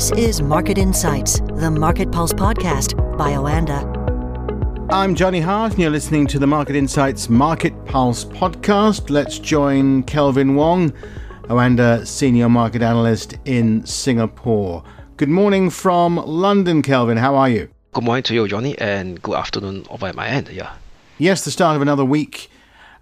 This is Market Insights, the Market Pulse podcast by Oanda. I'm Johnny Hart and you're listening to the Market Insights Market Pulse podcast. Let's join Kelvin Wong, Oanda Senior Market Analyst in Singapore. Good morning from London, Kelvin. How are you? Good morning to you, Johnny, and good afternoon over at my end, yeah. Yes, the start of another week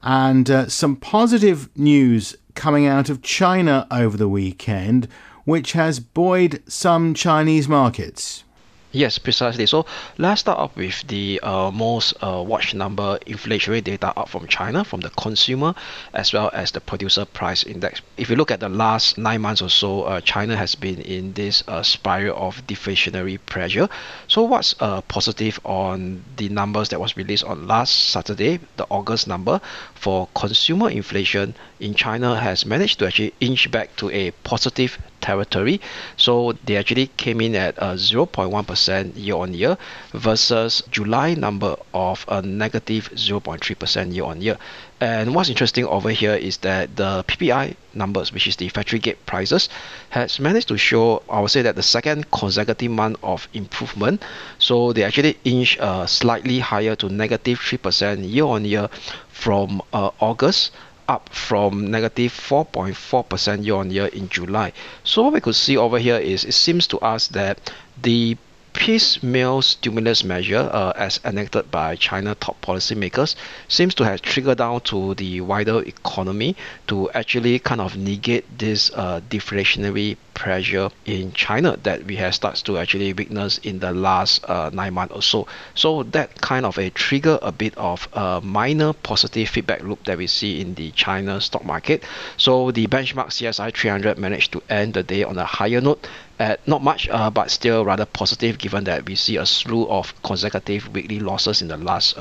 and some positive news coming out of China over the weekend, which has buoyed some Chinese markets. Yes, precisely. So let's start up with the most watched number inflationary data up from China, from the consumer as well as the producer price index. If you look at the last 9 months or so, China has been in this spiral of deflationary pressure. So what's positive on the numbers that was released on last Saturday, the August number for consumer inflation in China has managed to actually inch back to a positive territory. So they actually came in at 0.1% year on year versus July number of a negative 0.3% year on year. And what's interesting over here is that the PPI numbers, which is the factory gate prices, has managed to show, I would say, that the second consecutive month of improvement. So they actually inch slightly higher to negative 3% year on year from August, up from negative 4.4% year-on-year in July. So what we could see over here is it seems to us that the piecemeal stimulus measure as enacted by China top policymakers seems to have triggered down to the wider economy to actually kind of negate this deflationary pressure in China that we have started to actually witness in the last 9 months or so. So that kind of a trigger a bit of a minor positive feedback loop that we see in the China stock market. So the benchmark CSI 300 managed to end the day on a higher note at not much, but still rather positive given that we see a slew of consecutive weekly losses in the last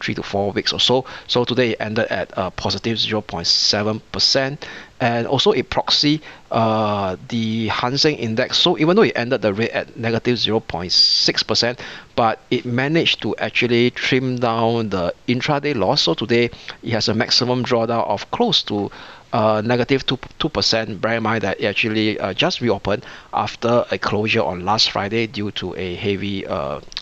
3 to 4 weeks or so. So today it ended at a positive 0.7%. And also a proxy, the Hang Seng index. So even though it ended the rate at negative 0.6%, but it managed to actually trim down the intraday loss. So today it has a maximum drawdown of close to negative 2%. Bear in mind that it actually just reopened after a closure on last Friday due to a heavy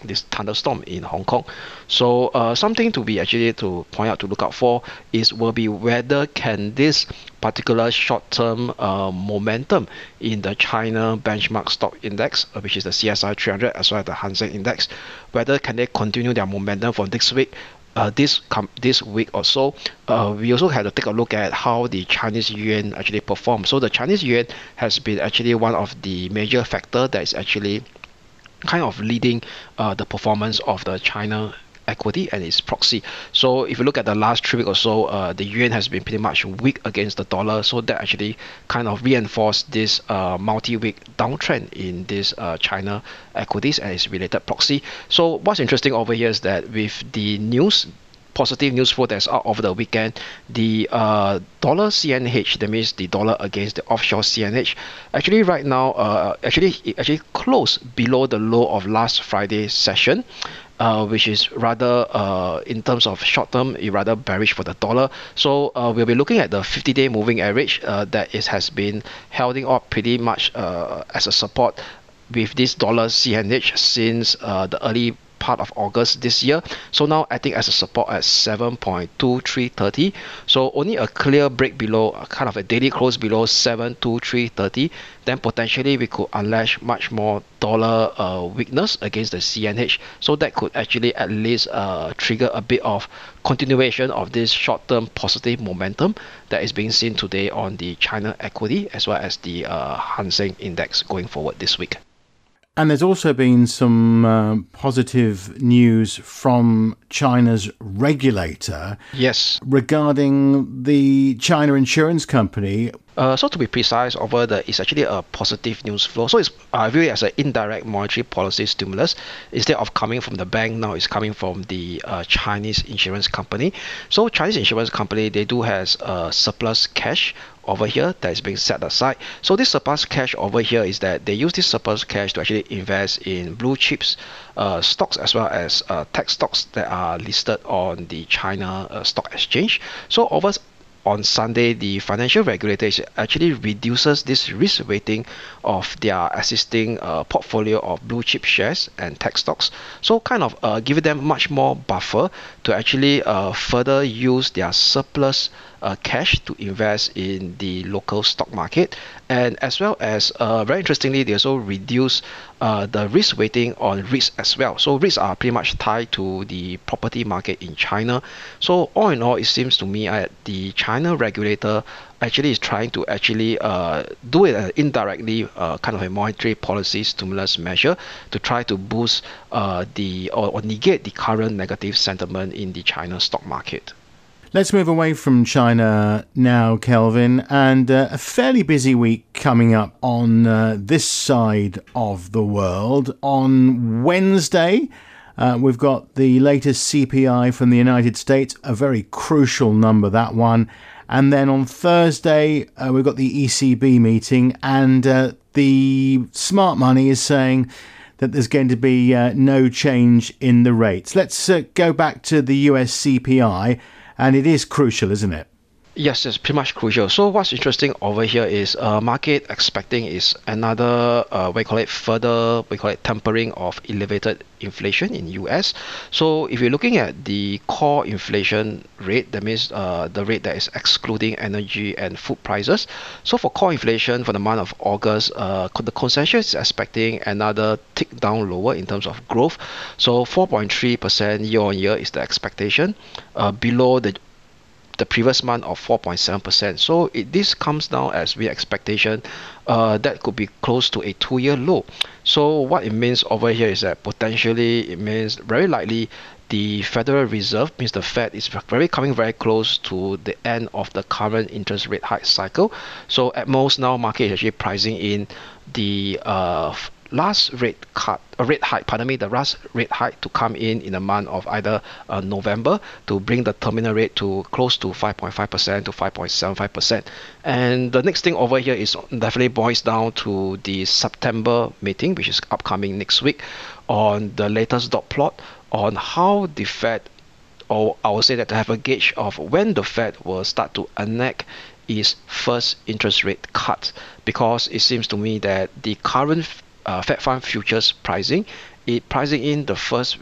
this thunderstorm in Hong Kong. So something to be actually to point out to look out for is will be whether can this particular short-term momentum in the China benchmark stock index, which is the CSI 300 as well as the Hang Seng index, whether can they continue their momentum for next week, this week or so. We also had to take a look at how the Chinese yuan actually performed. So the Chinese yuan has been actually one of the major factor that is actually kind of leading the performance of the China equity and its proxy. So if you look at the last 3 weeks or so, the yuan has been pretty much weak against the dollar, so that actually kind of reinforced this multi-week downtrend in this China equities and its related proxy. So what's interesting over here is that with the news, positive news flow that's out over the weekend, the dollar CNH, that means the dollar against the offshore CNH, actually right now actually closed below the low of last Friday's session, which is rather in terms of short term, rather bearish for the dollar. So we'll be looking at the 50-day moving average that has been holding up pretty much as a support with this dollar CNH since the early part of August this year. So now I think as a support at 7.2330. So only a clear break below, kind of a daily close below 7.2330. Then potentially we could unleash much more dollar weakness against the CNH. So that could actually at least trigger a bit of continuation of this short-term positive momentum that is being seen today on the China equity as well as the Hang Seng index going forward this week. And there's also been some positive news from China's regulator. Yes. Regarding the China Insurance Company. So to be precise, over the it's actually a positive news flow. So it's viewed as an indirect monetary policy stimulus. Instead of coming from the bank, now it's coming from the Chinese insurance company. So Chinese insurance company, they do has surplus cash over here that is being set aside. So this surplus cash over here is that they use this surplus cash to actually invest in blue chips stocks as well as tech stocks that are listed on the China stock exchange. So over on Sunday, the financial regulator actually reduces this risk weighting of their existing portfolio of blue chip shares and tech stocks. So kind of giving them much more buffer to actually further use their surplus cash to invest in the local stock market. And as well as very interestingly, they also reduce the risk weighting on REITs as well. So REITs are pretty much tied to the property market in China. So all in all, it seems to me that the China regulator actually is trying to actually do it indirectly, kind of a monetary policy stimulus measure to try to boost or negate the current negative sentiment in the China stock market. Let's move away from China now, Kelvin, and a fairly busy week coming up on this side of the world. On Wednesday, we've got the latest CPI from the United States, a very crucial number, that one. And then on Thursday, we've got the ECB meeting, and the smart money is saying that there's going to be no change in the rates. Let's go back to the US CPI. And it is crucial, isn't it? Yes, it's pretty much crucial. So what's interesting over here is market expecting is another, tempering of elevated inflation in US. So if you're looking at the core inflation rate, that means the rate that is excluding energy and food prices. So for core inflation for the month of August, the consensus is expecting another tick down lower in terms of growth. So 4.3% year on year is the expectation, below the previous month of 4.7%. So this comes down as we expectation that could be close to a two-year low. So what it means over here is that potentially it means very likely the Federal Reserve, means the Fed, is coming very close to the end of the current interest rate hike cycle. So at most now market is actually pricing in the last rate hike to come in the month of either November to bring the terminal rate to close to 5.5% to 5.75%. And the next thing over here is definitely boils down to the September meeting, which is upcoming next week, on the latest dot plot on how the Fed, or I would say that to have a gauge of when the Fed will start to enact its first interest rate cut, because it seems to me that the current Fed Fund futures pricing in the first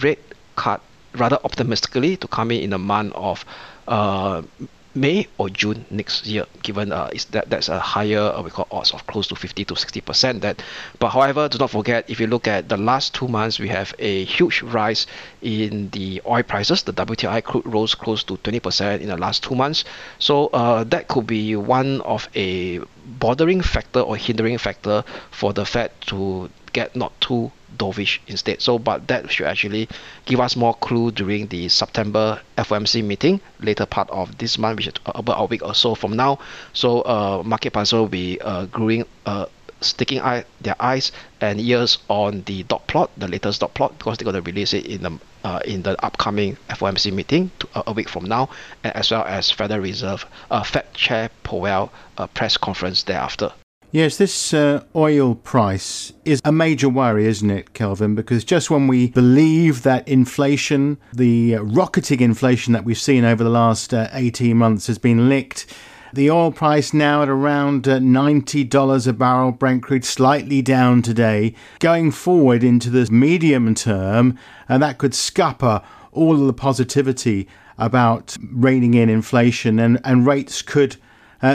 rate cut rather optimistically to come in the month of May or June next year, given that's a higher odds of close to 50 to 60%. But however, do not forget, if you look at the last 2 months, we have a huge rise in the oil prices. The WTI crude rose close to 20% in the last 2 months. So that could be one of a bordering factor or hindering factor for the Fed to get not too dovish instead. So, but that should actually give us more clue during the September FOMC meeting, later part of this month, which is about a week or so from now. So market participants will be sticking their eyes and ears on the dot plot, the latest dot plot, because they're going to release it in the upcoming FOMC meeting a week from now, and as well as Federal Reserve Fed Chair Powell press conference thereafter. Yes, this oil price is a major worry, isn't it, Kelvin? Because just when we believe that inflation, the rocketing inflation that we've seen over the last 18 months has been licked, the oil price now at around $90 a barrel, Brent crude slightly down today. Going forward into the medium term, and that could scupper all of the positivity about reining in inflation, and rates could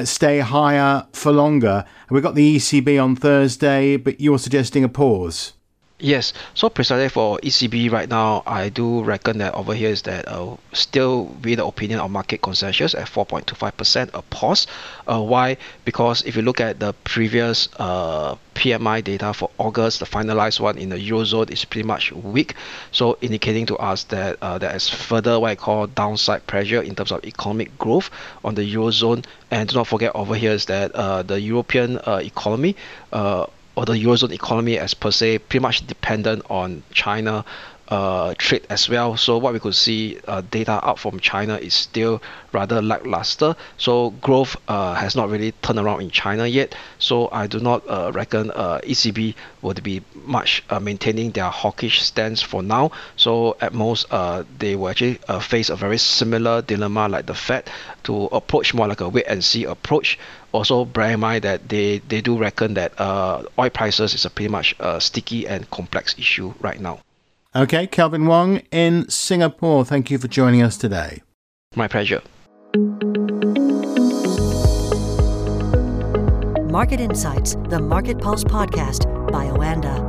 stay higher for longer. We've got the ECB on Thursday, but you're suggesting a pause. Yes, so precisely for ECB right now, I do reckon that over here is that still with the opinion of market consensus at 4.25%, a pause. Why? Because if you look at the previous PMI data for August, the finalized one in the Eurozone is pretty much weak. So indicating to us that there is further what I call downside pressure in terms of economic growth on the Eurozone. And do not forget over here is that the European economy, or the Eurozone economy as per se, pretty much dependent on China trade as well. So what we could see, data out from China is still rather lackluster. So growth has not really turned around in China yet. So I do not reckon ECB would be much maintaining their hawkish stance for now. So at most, they will actually face a very similar dilemma like the Fed, to approach more like a wait and see approach. Also, bear in mind that they do reckon that oil prices is a pretty much sticky and complex issue right now. Okay, Kelvin Wong in Singapore, thank you for joining us today. My pleasure. Market Insights, the Market Pulse podcast by Oanda.